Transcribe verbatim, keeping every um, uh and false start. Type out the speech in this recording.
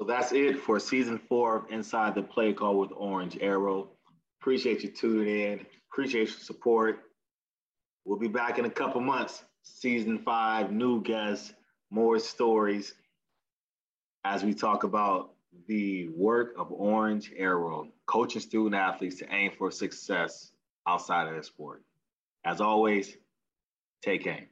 So that's it for season four of Inside the Play Call with Orange Arrow. Appreciate you tuning in. Appreciate your support. We'll be back in a couple months. Season five, new guests, more stories as we talk about the work of Orange Arrow, coaching student athletes to aim for success outside of their sport. As always, take aim.